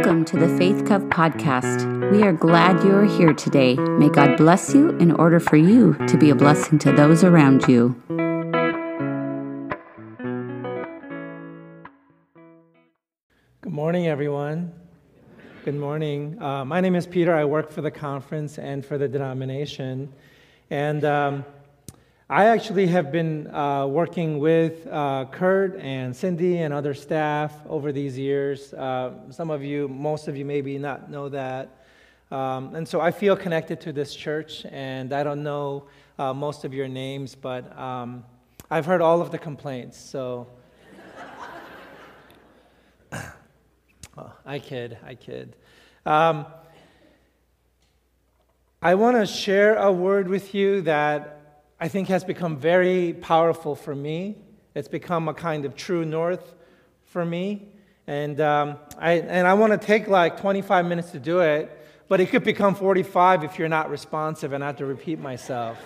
Welcome to the Faith Cov Podcast. We are glad you are here today. May God bless you in order for you to be a blessing to those around you. Good morning, everyone. Good morning. My name is Peter. I work for the conference and for the denomination. And I actually have been working with Kurt and Cindy and other staff over these years. Some of you, most of you maybe not know that. And so I feel connected to this church, and I don't know most of your names, but I've heard all of the complaints, so. Oh, I kid. I want to share a word with you that I think has become very powerful for me. It's become a kind of true north for me. And I want to take like 25 minutes to do it, but it could become 45 if you're not responsive and I have to repeat myself.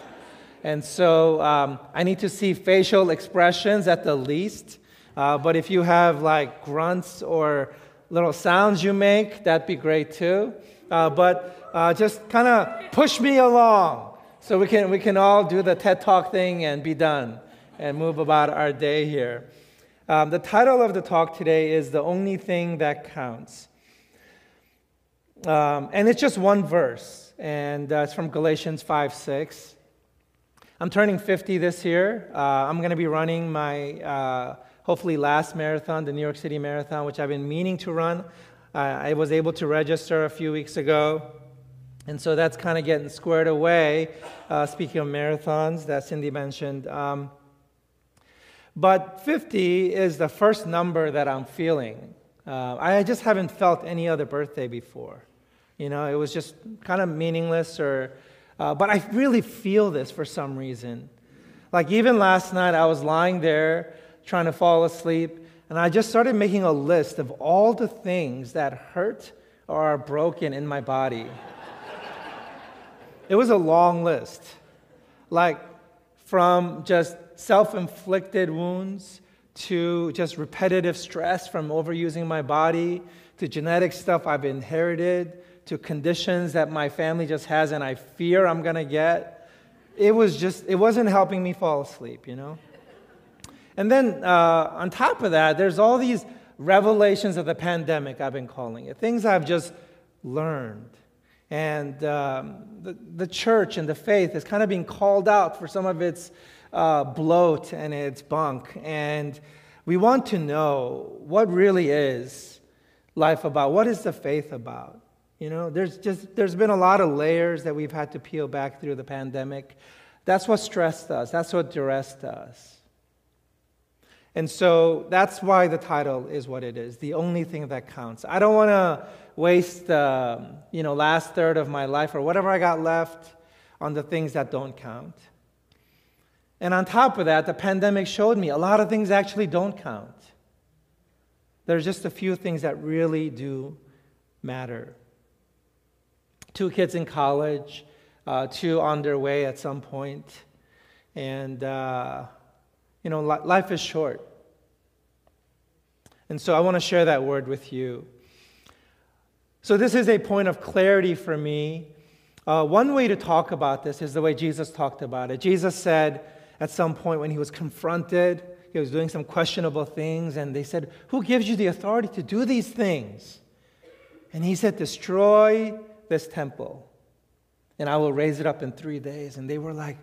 And so I need to see facial expressions at the least. But if you have like grunts or little sounds you make, that'd be great too. But just kind of push me along. So we can all do the TED Talk thing and be done and move about our day here. The title of the talk today is The Only Thing That Counts. And it's just one verse, and it's from Galatians 5:6. I'm turning 50 this year. I'm going to be running my, hopefully, last marathon, the New York City Marathon, which I've been meaning to run. I was able to register a few weeks ago. And so that's kind of getting squared away, speaking of marathons that Cindy mentioned. But 50 is the first number that I'm feeling. I just haven't felt any other birthday before. You know, it was just kind of meaningless. But I really feel this for some reason. Like even last night, I was lying there trying to fall asleep, and I just started making a list of all the things that hurt or are broken in my body. It was a long list, like from just self-inflicted wounds to just repetitive stress from overusing my body to genetic stuff I've inherited to conditions that my family just has and I fear I'm going to get. It wasn't helping me fall asleep, you know? And then on top of that, there's all these revelations of the pandemic, I've been calling it, things I've just learned. And the church and the faith is kind of being called out for some of its bloat and its bunk. And we want to know what really is life about. What is the faith about? You know, there's been a lot of layers that we've had to peel back through the pandemic. That's what stressed us. That's what duressed us. And so that's why the title is what it is, The Only Thing That Counts. I don't want to waste the last third of my life or whatever I got left on the things that don't count. And on top of that, the pandemic showed me a lot of things actually don't count. There's just a few things that really do matter. 2 kids in college, 2 on their way at some point. And life is short. And so I want to share that word with you. So this is a point of clarity for me. One way to talk about this is the way Jesus talked about it. Jesus said at some point when he was confronted, he was doing some questionable things, and they said, "Who gives you the authority to do these things?" And he said, "Destroy this temple, and I will raise it up in 3 days. And they were like,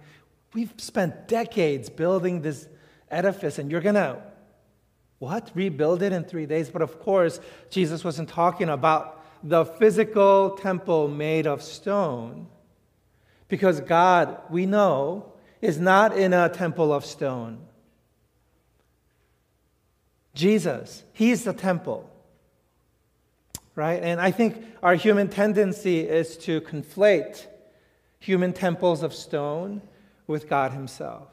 "We've spent decades building this edifice, and you're going to, what, rebuild it in 3 days? But of course, Jesus wasn't talking about the physical temple made of stone, because God, we know, is not in a temple of stone. Jesus, he's the temple, right? And I think our human tendency is to conflate human temples of stone with God himself.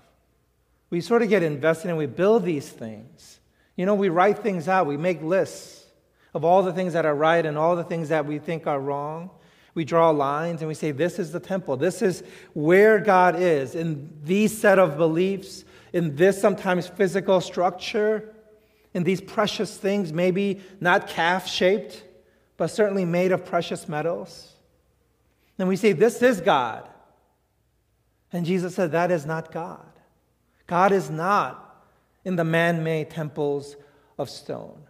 We sort of get invested and we build these things. You know, we write things out. We make lists of all the things that are right and all the things that we think are wrong. We draw lines and we say, this is the temple. This is where God is in these set of beliefs, in this sometimes physical structure, in these precious things, maybe not calf-shaped, but certainly made of precious metals. And we say, this is God. And Jesus said, that is not God. God is not in the man-made temples of stone.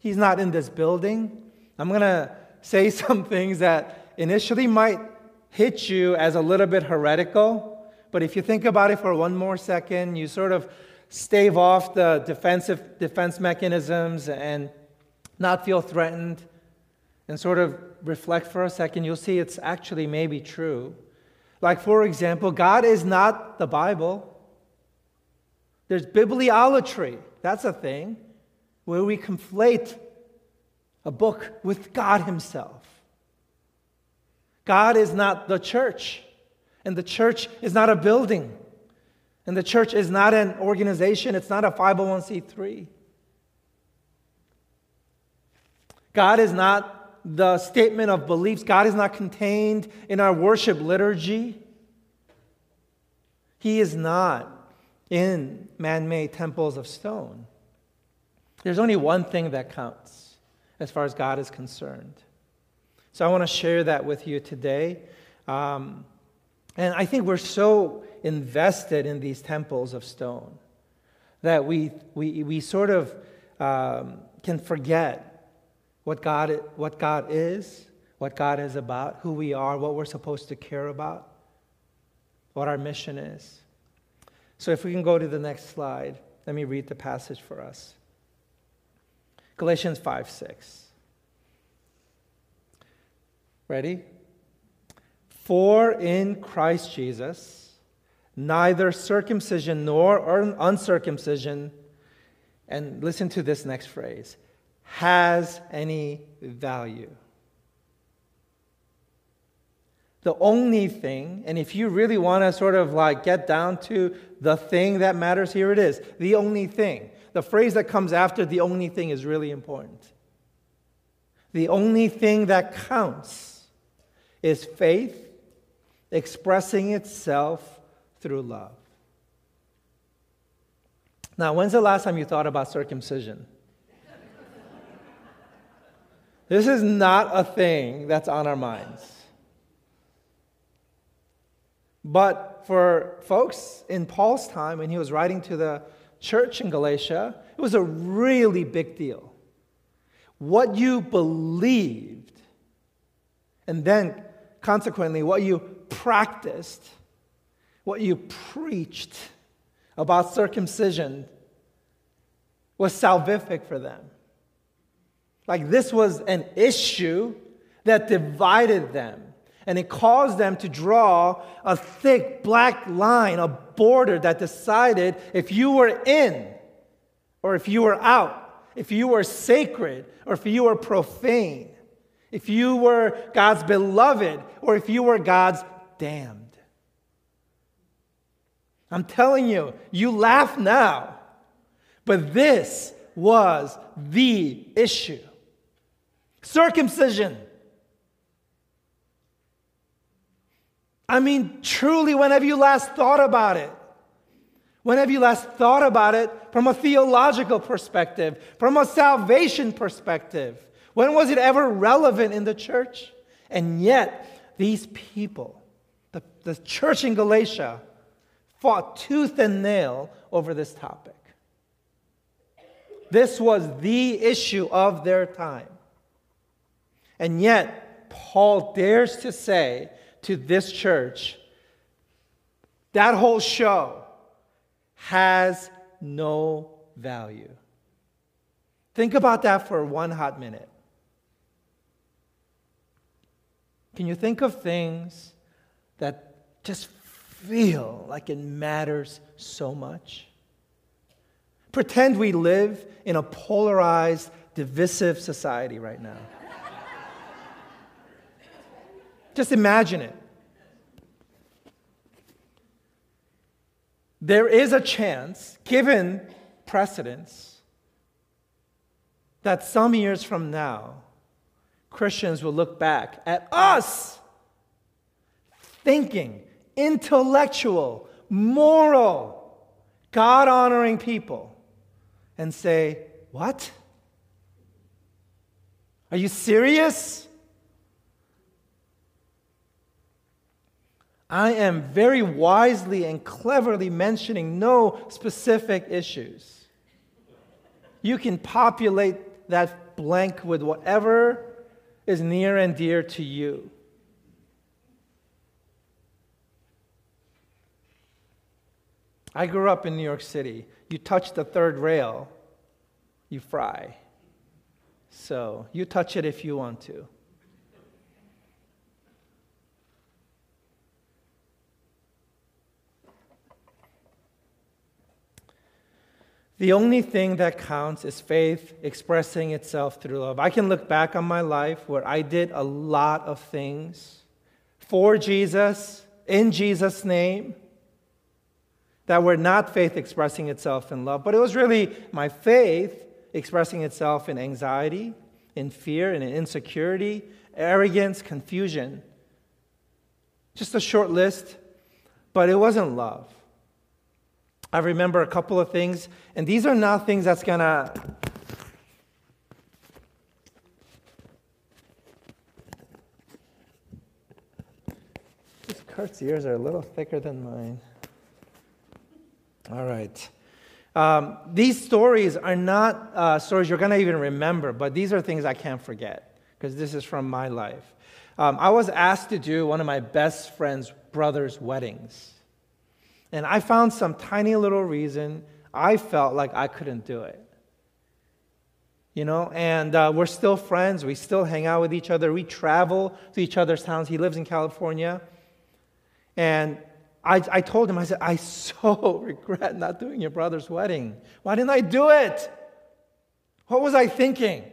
He's not in this building. I'm going to say some things that initially might hit you as a little bit heretical, but if you think about it for one more second, you sort of stave off the defense mechanisms and not feel threatened and sort of reflect for a second, you'll see it's actually maybe true. Like, for example, God is not the Bible. There's bibliolatry. That's a thing where we conflate a book with God himself. God is not the church, and the church is not a building, and the church is not an organization. It's not a 501c3. God is not the statement of beliefs. God is not contained in our worship liturgy. He is not in man-made temples of stone. There's only one thing that counts as far as God is concerned. So I want to share that with you today. And I think we're so invested in these temples of stone that we sort of can forget what God is, what God is about, who we are, what we're supposed to care about, what our mission is. So if we can go to the next slide, let me read the passage for us. Galatians 5:6. Ready? For in Christ Jesus, neither circumcision nor uncircumcision, and listen to this next phrase, has any value. The only thing, and if you really want to sort of like get down to the thing that matters, here it is. The only thing. The phrase that comes after the only thing is really important. The only thing that counts is faith expressing itself through love. Now, when's the last time you thought about circumcision? This is not a thing that's on our minds. But for folks in Paul's time, when he was writing to the church in Galatia, it was a really big deal. What you believed, and then consequently what you practiced, what you preached about circumcision was salvific for them. Like, this was an issue that divided them, and it caused them to draw a thick black line, a border that decided if you were in or if you were out, if you were sacred or if you were profane, if you were God's beloved or if you were God's damned. I'm telling you, you laugh now, but this was the issue. Circumcision. I mean, truly, when have you last thought about it? When have you last thought about it from a theological perspective, from a salvation perspective? When was it ever relevant in the church? And yet, these people, the church in Galatia, fought tooth and nail over this topic. This was the issue of their time. And yet, Paul dares to say to this church, that whole show has no value. Think about that for one hot minute. Can you think of things that just feel like it matters so much? Pretend we live in a polarized, divisive society right now. Just imagine it. There is a chance, given precedence, that some years from now, Christians will look back at us thinking, intellectual, moral, God-honoring people and say, what? Are you serious? I am very wisely and cleverly mentioning no specific issues. You can populate that blank with whatever is near and dear to you. I grew up in New York City. You touch the third rail, you fry. So you touch it if you want to. The only thing that counts is faith expressing itself through love. I can look back on my life where I did a lot of things for Jesus, in Jesus' name, that were not faith expressing itself in love, but it was really my faith expressing itself in anxiety, in fear, and in insecurity, arrogance, confusion. Just a short list, but it wasn't love. I remember a couple of things, and these are not things that's going to This Kurt's ears are a little thicker than mine. All right. These stories are not stories you're going to even remember, but these are things I can't forget because this is from my life. I was asked to do one of my best friend's brother's weddings. And I found some tiny little reason I felt like I couldn't do it. You know, and we're still friends. We still hang out with each other. We travel to each other's towns. He lives in California. And I told him, I said, I so regret not doing your brother's wedding. Why didn't I do it? What was I thinking?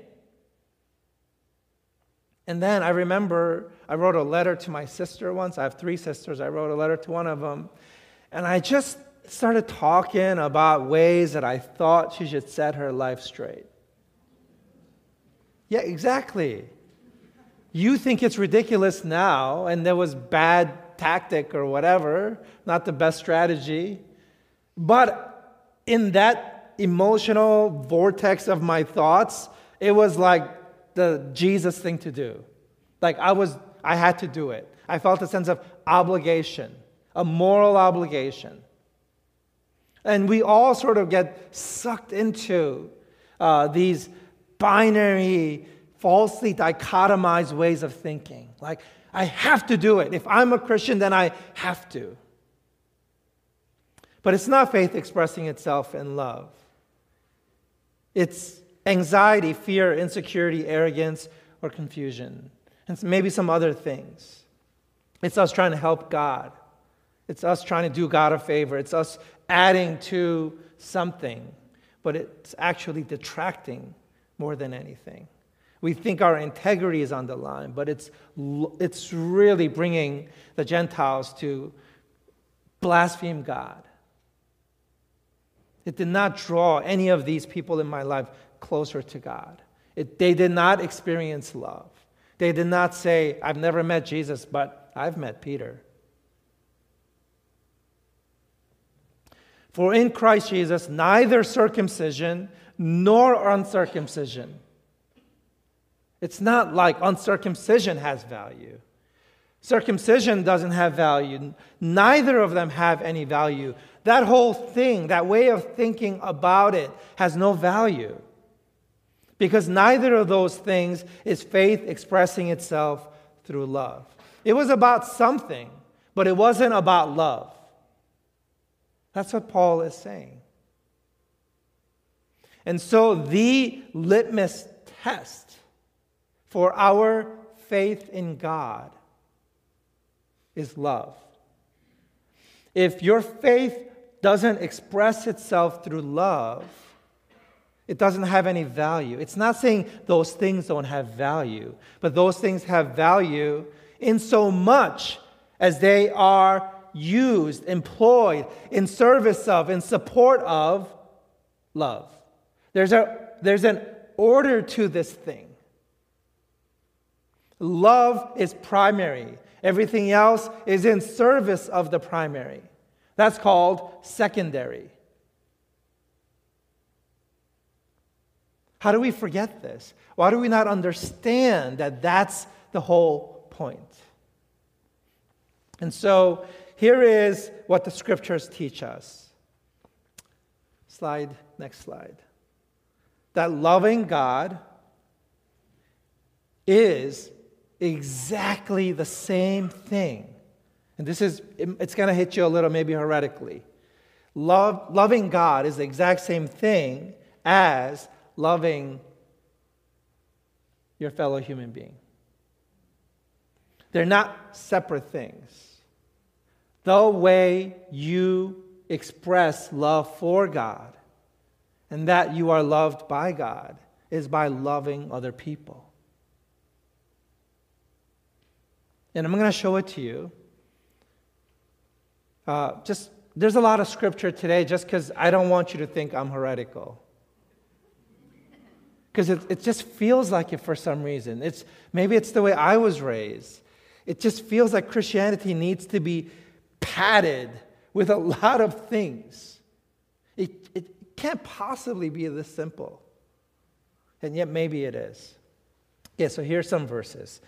And then I remember I wrote a letter to my sister once. I have three sisters. I wrote a letter to one of them. And I just started talking about ways that I thought she should set her life straight. Yeah, exactly. You think it's ridiculous now, and there was bad tactic or whatever, not the best strategy. But in that emotional vortex of my thoughts, it was like the Jesus thing to do. Like I had to do it. I felt a sense of obligation. A moral obligation. And we all sort of get sucked into these binary, falsely dichotomized ways of thinking. Like, I have to do it. If I'm a Christian, then I have to. But it's not faith expressing itself in love. It's anxiety, fear, insecurity, arrogance, or confusion. And maybe some other things. It's us trying to help God. It's us trying to do God a favor. It's us adding to something, but it's actually detracting more than anything. We think our integrity is on the line, but it's really bringing the Gentiles to blaspheme God. It did not draw any of these people in my life closer to God. They did not experience love. They did not say, I've never met Jesus, but I've met Peter. For in Christ Jesus, neither circumcision nor uncircumcision. It's not like uncircumcision has value. Circumcision doesn't have value. Neither of them have any value. That whole thing, that way of thinking about it, has no value. Because neither of those things is faith expressing itself through love. It was about something, but it wasn't about love. That's what Paul is saying. And so the litmus test for our faith in God is love. If your faith doesn't express itself through love, it doesn't have any value. It's not saying those things don't have value, but those things have value in so much as they are used, employed, in service of, in support of love. There's an order to this thing. Love is primary. Everything else is in service of the primary. That's called secondary. How do we forget this? Why do we not understand that that's the whole point? And so here is what the scriptures teach us. Slide, next slide. That loving God is exactly the same thing. And this is, it's going to hit you a little maybe heretically. Loving God is the exact same thing as loving your fellow human being. They're not separate things. The way you express love for God and that you are loved by God is by loving other people. And I'm going to show it to you. There's a lot of scripture today just because I don't want you to think I'm heretical. Because it just feels like it for some reason. Maybe it's the way I was raised. It just feels like Christianity needs to be padded with a lot of things. It can't possibly be this simple. And yet maybe it is. Yeah, so here's some verses.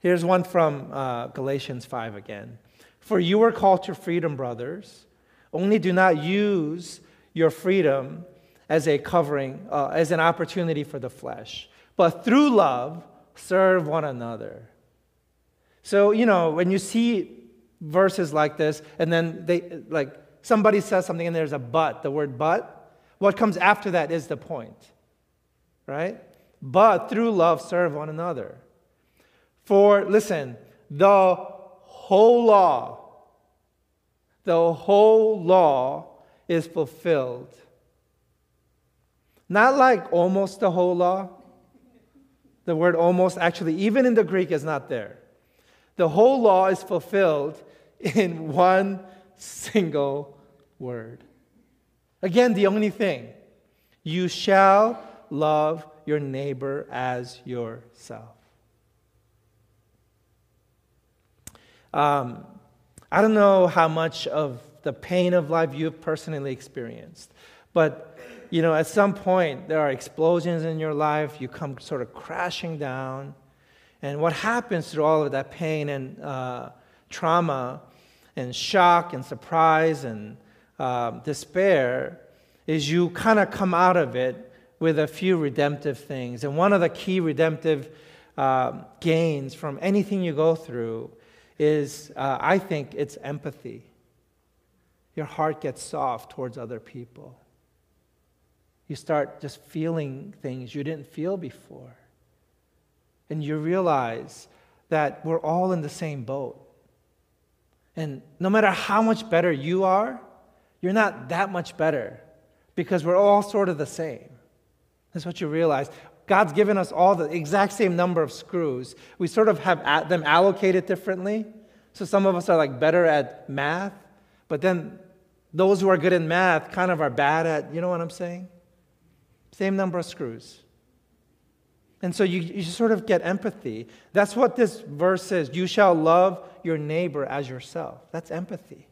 Here's one from Galatians 5 again. For you were called to freedom, brothers. Only do not use your freedom as a covering, as an opportunity for the flesh. But through love, serve one another. So, you know, when you see verses like this, and then somebody says something and there's a but, the word but, what comes after that is the point, right? But through love, serve one another. For, listen, the whole law is fulfilled. Not like almost the whole law. The word almost, actually, even in the Greek, is not there. The whole law is fulfilled in one single word. Again, the only thing. You shall love your neighbor as yourself. I don't know how much of the pain of life you've personally experienced, but you know, at some point there are explosions in your life. You come sort of crashing down, and what happens through all of that pain and trauma, and shock and surprise and despair, is you kind of come out of it with a few redemptive things. And one of the key redemptive gains from anything you go through is, I think, it's empathy. Your heart gets soft towards other people. You start just feeling things you didn't feel before. And you realize that we're all in the same boat. And no matter how much better you are, you're not that much better because we're all sort of the same. That's what you realize. God's given us all the exact same number of screws. We sort of have them allocated differently. So some of us are like better at math, but then those who are good in math kind of are bad at, you know what I'm saying? Same number of screws. And so you sort of get empathy. That's what this verse says. You shall love your neighbor as yourself. That's empathy.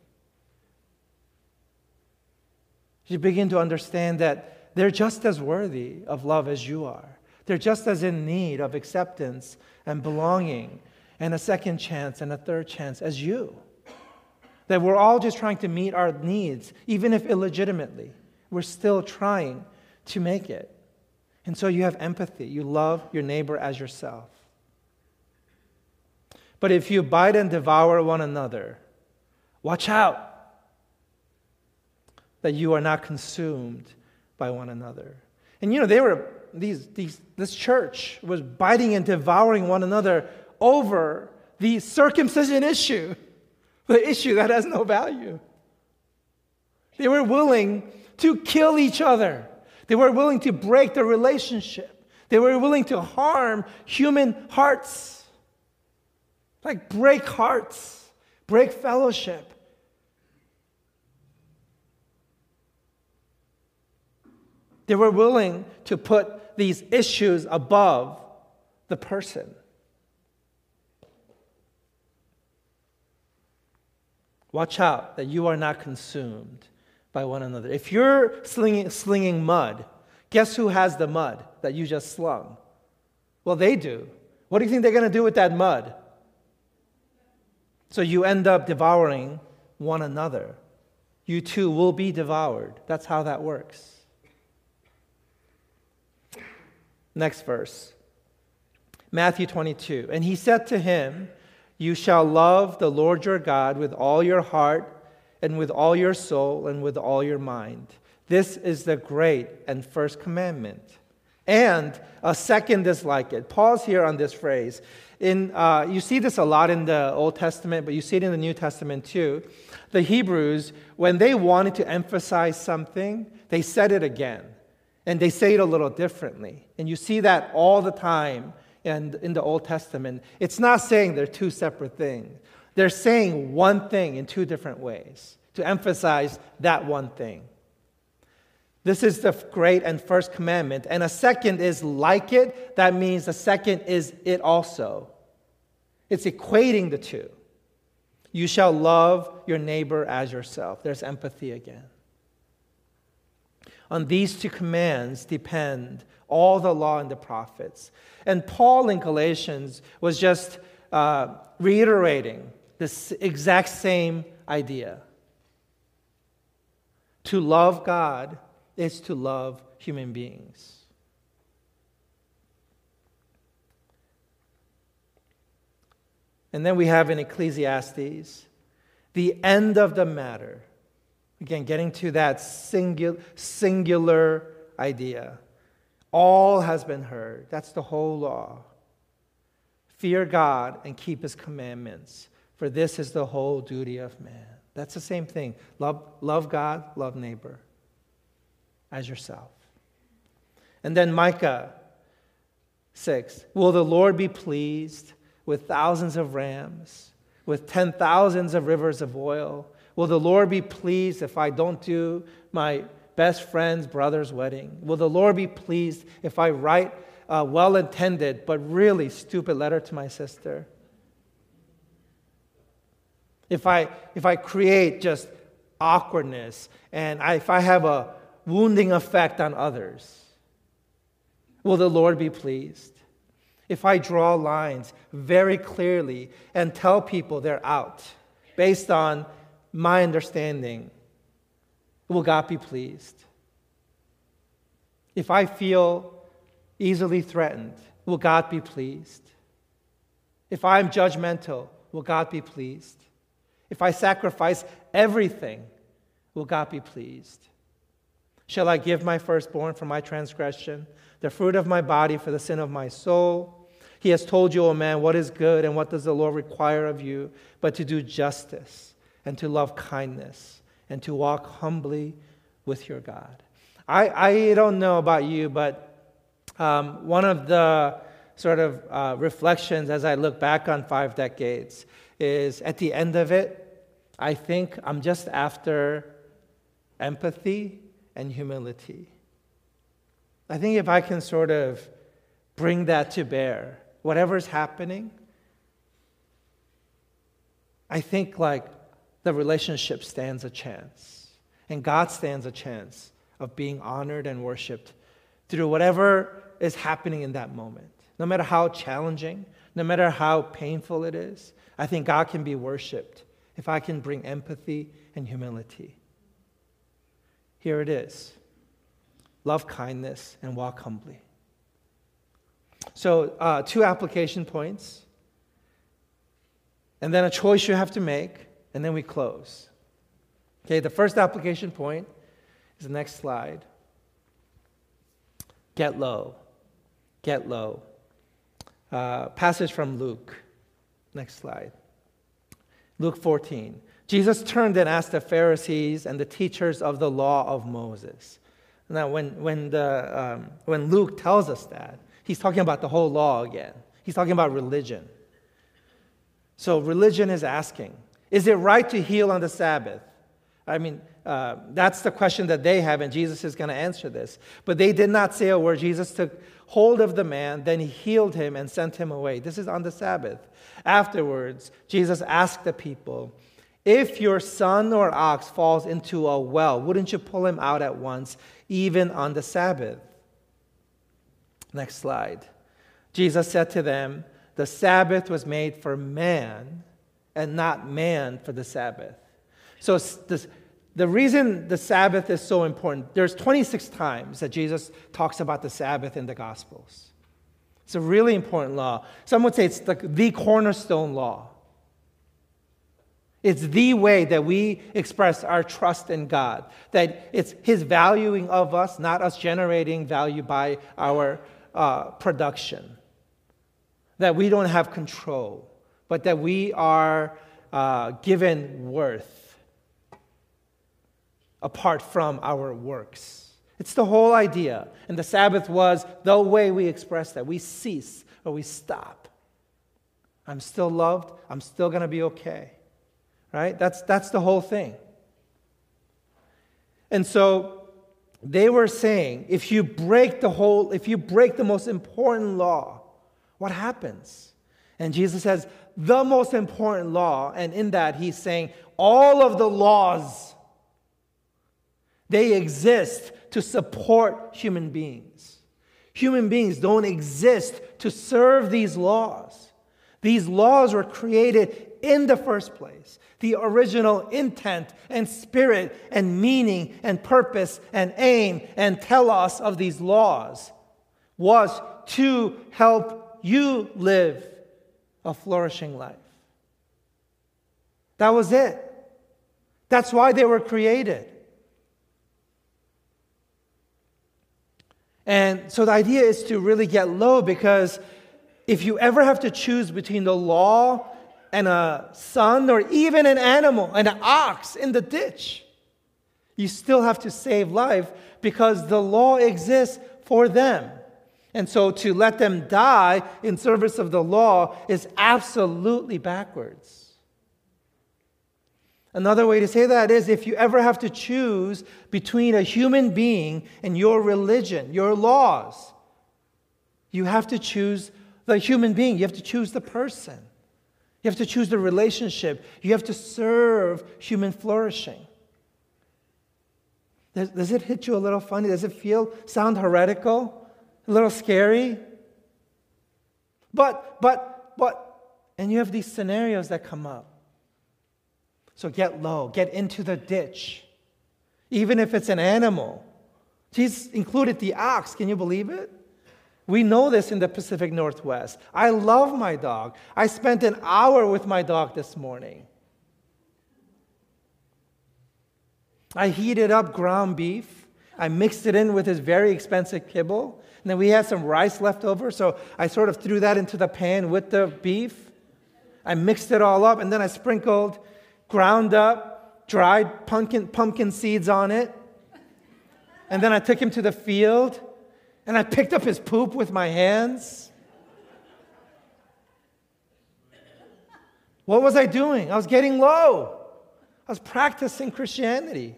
You begin to understand that they're just as worthy of love as you are. They're just as in need of acceptance and belonging and a second chance and a third chance as you. That we're all just trying to meet our needs, even if illegitimately. We're still trying to make it. And so you have empathy. You love your neighbor as yourself. But if you bite and devour one another, watch out that you are not consumed by one another. And you know, they were... This church was biting and devouring one another over the circumcision issue, the issue that has no value. They were willing to kill each other. They were willing to break the relationship. They were willing to harm human hearts, like break hearts, break fellowship. They were willing to put these issues above the person. Watch out that you are not consumed by one another. If you're slinging mud, Guess who has the mud that you just slung? Well, they do. What do you think they're going to do with that mud? So you end up devouring one another. You too will be devoured. That's how that works. Next verse, Matthew 22. And he said to him, you shall love the Lord your God with all your heart and with all your soul and with all your mind. This is the great and first commandment. And a second is like it. Pause here on this phrase. You see this a lot in the Old Testament, but you see it in the New Testament too. The Hebrews, when they wanted to emphasize something, they said it again. And they say it a little differently. And you see that all the time in the Old Testament. It's not saying they're two separate things. They're saying one thing in two different ways to emphasize that one thing. This is the great and first commandment. And a second is like it. That means the second is it also. It's equating the two. You shall love your neighbor as yourself. There's empathy again. On these two commands depend all the law and the prophets. And Paul in Galatians was just reiterating this exact same idea. To love God is to love human beings. And then we have in Ecclesiastes, the end of the matter. Again, getting to that singular idea. All has been heard. That's the whole law. Fear God and keep his commandments, for this is the whole duty of man. That's the same thing. Love God, love neighbor as yourself. And then Micah 6. Will the Lord be pleased with thousands of rams, with 10,000s of rivers of oil? Will the Lord be pleased if I don't do my best friend's brother's wedding? Will the Lord be pleased if I write a well-intended but really stupid letter to my sister? If I create just awkwardness and if I have a wounding effect on others, will the Lord be pleased? If I draw lines very clearly and tell people they're out based on my understanding, will God be pleased? If I feel easily threatened, will God be pleased? If I'm judgmental, will God be pleased? If I sacrifice everything, will God be pleased? Shall I give my firstborn for my transgression, the fruit of my body for the sin of my soul? He has told you, O man, what is good and what does the Lord require of you, but to do justice and to love kindness, and to walk humbly with your God. I don't know about you, but one of the sort of reflections as I look back on 5 decades is at the end of it, I think I'm just after empathy and humility. I think if I can sort of bring that to bear, whatever's happening, I think the relationship stands a chance, and God stands a chance of being honored and worshipped through whatever is happening in that moment. No matter how challenging, no matter how painful it is, I think God can be worshipped if I can bring empathy and humility. Here it is. Love kindness and walk humbly. So 2 application points, and then a choice you have to make. And then we close. Okay, the first application point is the next slide. Get low. Get low. Passage from Luke. Next slide. Luke 14. Jesus turned and asked the Pharisees and the teachers of the law of Moses. Now, when Luke tells us that, he's talking about the whole law again. He's talking about religion. So religion is asking, is it right to heal on the Sabbath? That's the question that they have, and Jesus is going to answer this. But they did not say a word. Jesus took hold of the man, then he healed him and sent him away. This is on the Sabbath. Afterwards, Jesus asked the people, if your son or ox falls into a well, wouldn't you pull him out at once, even on the Sabbath? Next slide. Jesus said to them, the Sabbath was made for man and not man for the Sabbath. So the reason the Sabbath is so important, there's 26 times that Jesus talks about the Sabbath in the Gospels. It's a really important law. Some would say it's the cornerstone law. It's the way that we express our trust in God, that it's His valuing of us, not us generating value by our production. That we don't have control, but that we are given worth apart from our works. It's the whole idea. And the Sabbath was the way we express that. We cease or we stop. I'm still loved. I'm still going to be okay. Right? That's the whole thing. And so they were saying, if you break the most important law, what happens? And Jesus says, the most important law, and in that he's saying, all of the laws, they exist to support human beings. Human beings don't exist to serve these laws. These laws were created in the first place. The original intent and spirit and meaning and purpose and aim and telos of these laws was to help you live a flourishing life. That was it. That's why they were created. And so the idea is to really get low, because if you ever have to choose between the law and a son or even an animal, an ox in the ditch, you still have to save life because the law exists for them. And so to let them die in service of the law is absolutely backwards. Another way to say that is, if you ever have to choose between a human being and your religion, your laws, you have to choose the human being. You have to choose the person. You have to choose the relationship. You have to serve human flourishing. Does it hit you a little funny? Does it sound heretical? A little scary? And you have these scenarios that come up. So get low, get into the ditch. Even if it's an animal. Jesus included the ox, can you believe it? We know this in the Pacific Northwest. I love my dog. I spent an hour with my dog this morning. I heated up ground beef. I mixed it in with his very expensive kibble. And then we had some rice left over, so I sort of threw that into the pan with the beef. I mixed it all up, and then I sprinkled ground up, dried pumpkin seeds on it. And then I took him to the field, and I picked up his poop with my hands. What was I doing? I was getting low. I was practicing Christianity.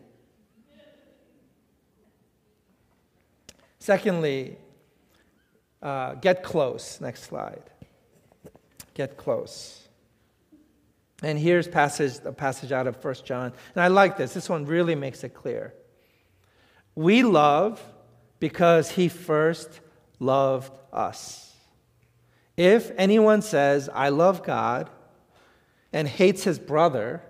Secondly, get close. Next slide. Get close. And here's a passage out of 1 John. And I like this. This one really makes it clear. We love because He first loved us. If anyone says, I love God, and hates his brother,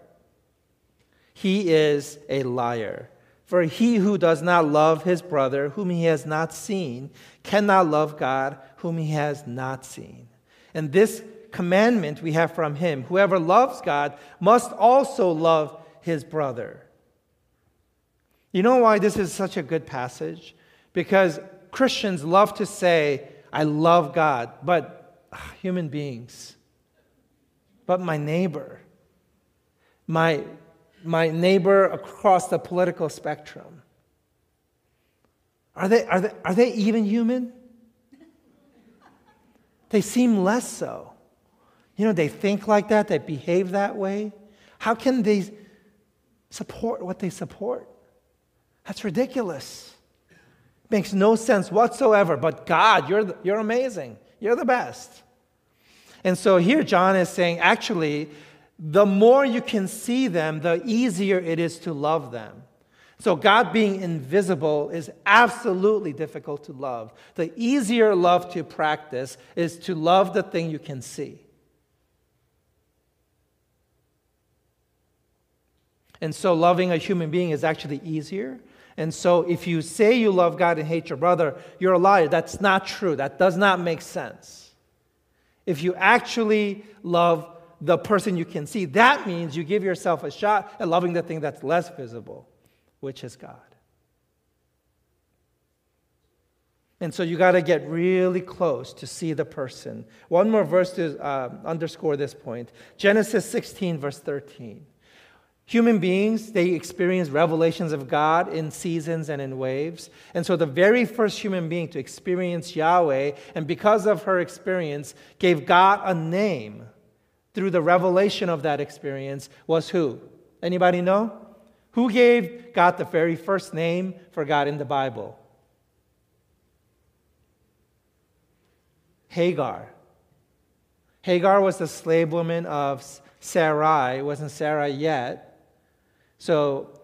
he is a liar. For he who does not love his brother, whom he has not seen, cannot love God, whom he has not seen. And this commandment we have from him, whoever loves God must also love his brother. You know why this is such a good passage? Because Christians love to say, I love God, but human beings, but my neighbor, my neighbor across the political spectrum. Are they even human? They seem less so. You know, they think like that, they behave that way. How can they support what they support? That's ridiculous. Makes no sense whatsoever, but God, you're amazing. You're the best. And so here John is saying, actually, the more you can see them, the easier it is to love them. So God being invisible is absolutely difficult to love. The easier love to practice is to love the thing you can see. And so loving a human being is actually easier. And so if you say you love God and hate your brother, you're a liar. That's not true. That does not make sense. If you actually love the person you can see, that means you give yourself a shot at loving the thing that's less visible, which is God. And so you got to get really close to see the person. One more verse to underscore this point. Genesis 16, verse 13. Human beings, they experience revelations of God in seasons and in waves. And so the very first human being to experience Yahweh, and because of her experience, gave God a name through the revelation of that experience, was who? Anybody know? Who gave God the very first name for God in the Bible? Hagar. Hagar was the slave woman of Sarai. It wasn't Sarah yet. So,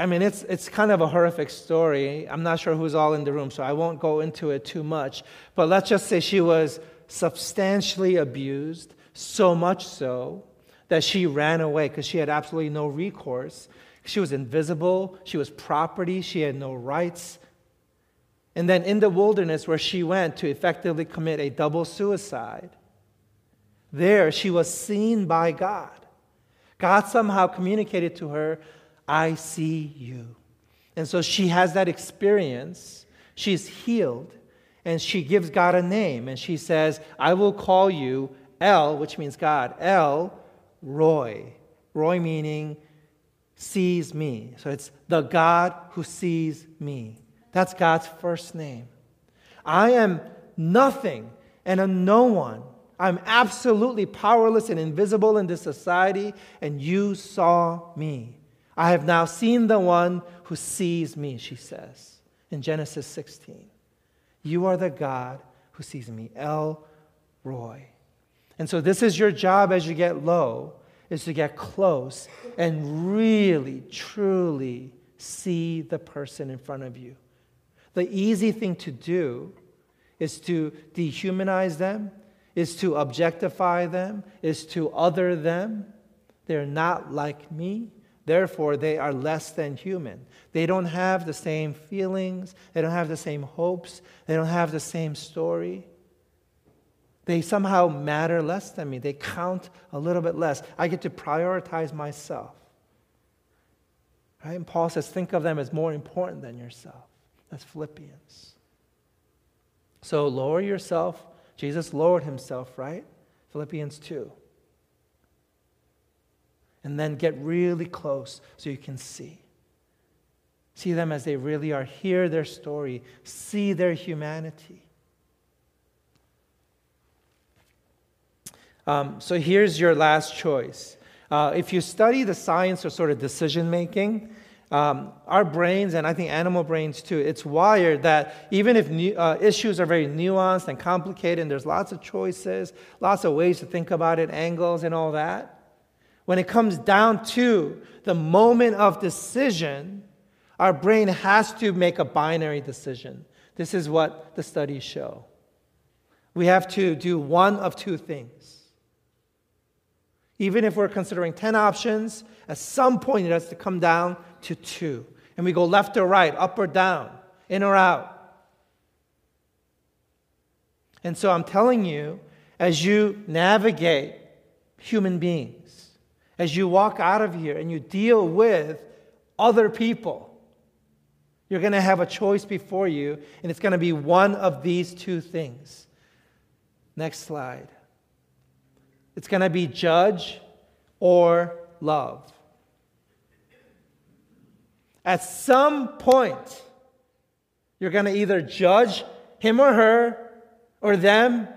I mean, it's kind of a horrific story. I'm not sure who's all in the room, so I won't go into it too much. But let's just say she was substantially abused, so much so that she ran away because she had absolutely no recourse. She was invisible, she was property, she had no rights. And then in the wilderness where she went to effectively commit a double suicide, there she was seen by God. God somehow communicated to her, I see you. And so she has that experience, she's healed, and she gives God a name, and she says, I will call you El, which means God, El Roi. Roi meaning sees me. So it's the God who sees me. That's God's first name. I am nothing and a no one. I'm absolutely powerless and invisible in this society, and you saw me. I have now seen the one who sees me, she says in Genesis 16. You are the God who sees me, El Roi. And so this is your job as you get low, is to get close and really, truly see the person in front of you. The easy thing to do is to dehumanize them, is to objectify them, is to other them. They're not like me. Therefore, they are less than human. They don't have the same feelings. They don't have the same hopes. They don't have the same story. They somehow matter less than me. They count a little bit less. I get to prioritize myself. Right? And Paul says, think of them as more important than yourself. That's Philippians. So lower yourself. Jesus lowered himself, right? Philippians 2. And then get really close so you can see. See them as they really are. Hear their story. See their humanity. So here's your last choice. If you study the science of sort of decision-making, our brains, and I think animal brains too, it's wired that even if issues are very nuanced and complicated, and there's lots of choices, lots of ways to think about it, angles and all that, when it comes down to the moment of decision, our brain has to make a binary decision. This is what the studies show. We have to do one of two things. Even if we're considering 10 options, at some point it has to come down to two. And we go left or right, up or down, in or out. And so I'm telling you, as you navigate human beings, as you walk out of here and you deal with other people, you're going to have a choice before you, and it's going to be one of these two things. Next slide. It's going to be judge or love. At some point, you're going to either judge him or her or them,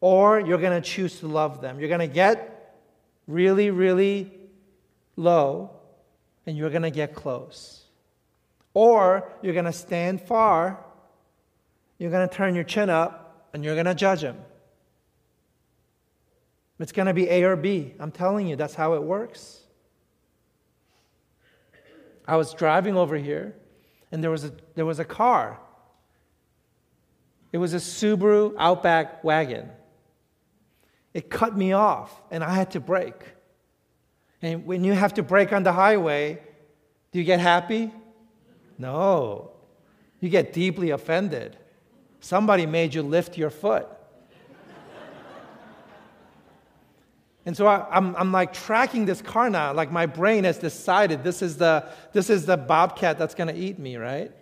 or you're going to choose to love them. You're going to get really, really low, and you're going to get close. Or you're going to stand far, you're going to turn your chin up, and you're going to judge him. It's going to be A or B. I'm telling you, that's how it works. I was driving over here, and there was a car. It was a Subaru Outback wagon. It cut me off, and I had to brake. And when you have to brake on the highway, do you get happy? No. You get deeply offended. Somebody made you lift your foot. And so I'm like tracking this car now. Like my brain has decided this is the bobcat that's going to eat me, right?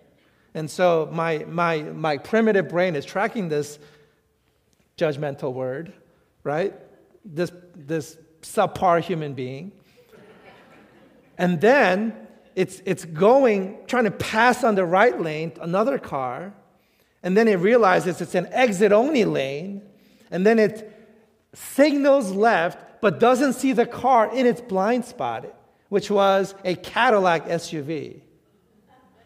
And so my primitive brain is tracking this judgmental word, right? This subpar human being. And then it's going, trying to pass on the right lane, another car. And then it realizes it's an exit-only lane. And then it signals left, but doesn't see the car in its blind spot, which was a Cadillac SUV.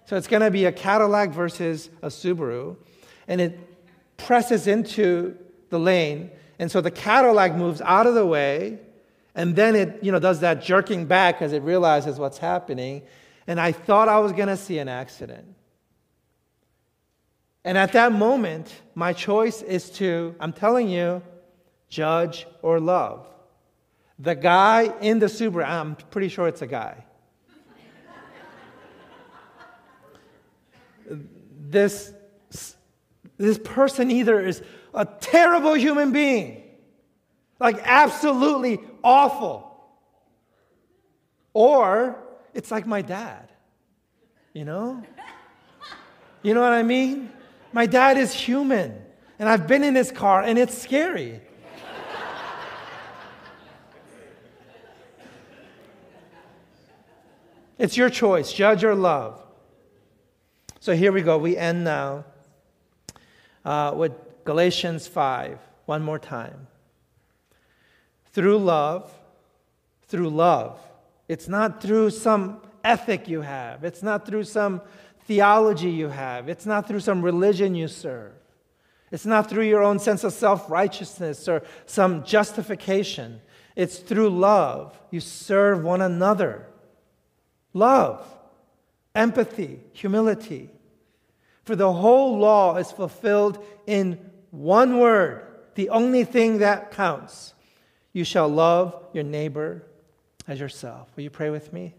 So it's going to be a Cadillac versus a Subaru. And it presses into the lane. And so the Cadillac moves out of the way. And then it, does that jerking back as it realizes what's happening. And I thought I was going to see an accident. And at that moment, my choice is to, I'm telling you, judge or love. The guy in the Subaru, I'm pretty sure it's a guy. This person either is a terrible human being, like absolutely awful. Or it's like my dad, You know what I mean? My dad is human, and I've been in his car, and it's scary. It's your choice, judge or love. So here we go. We end now with Galatians 5, one more time. Through love. It's not through some ethic you have. It's not through some theology you have. It's not through some religion you serve. It's not through your own sense of self-righteousness or some justification. It's through love. You serve one another. Love, empathy, humility. For the whole law is fulfilled in one word, the only thing that counts. You shall love your neighbor as yourself. Will you pray with me?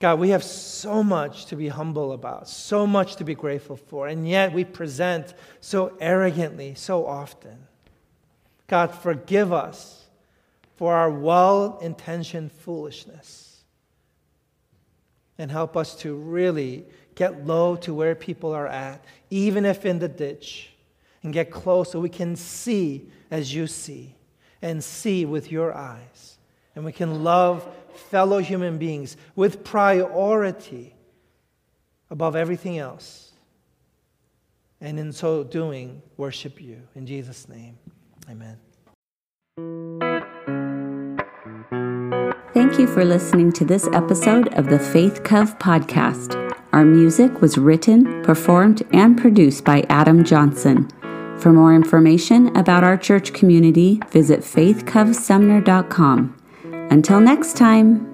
God, we have so much to be humble about, so much to be grateful for, and yet we present so arrogantly, so often. God, forgive us for our well-intentioned foolishness, and help us to really get low to where people are at, even if in the ditch. And get close so we can see as you see, and see with your eyes. And we can love fellow human beings with priority above everything else. And in so doing, worship you. In Jesus' name, amen. Thank you for listening to this episode of the Faith Cov Podcast. Our music was written, performed, and produced by Adam Johnson. For more information about our church community, visit faithcovesumner.com. Until next time.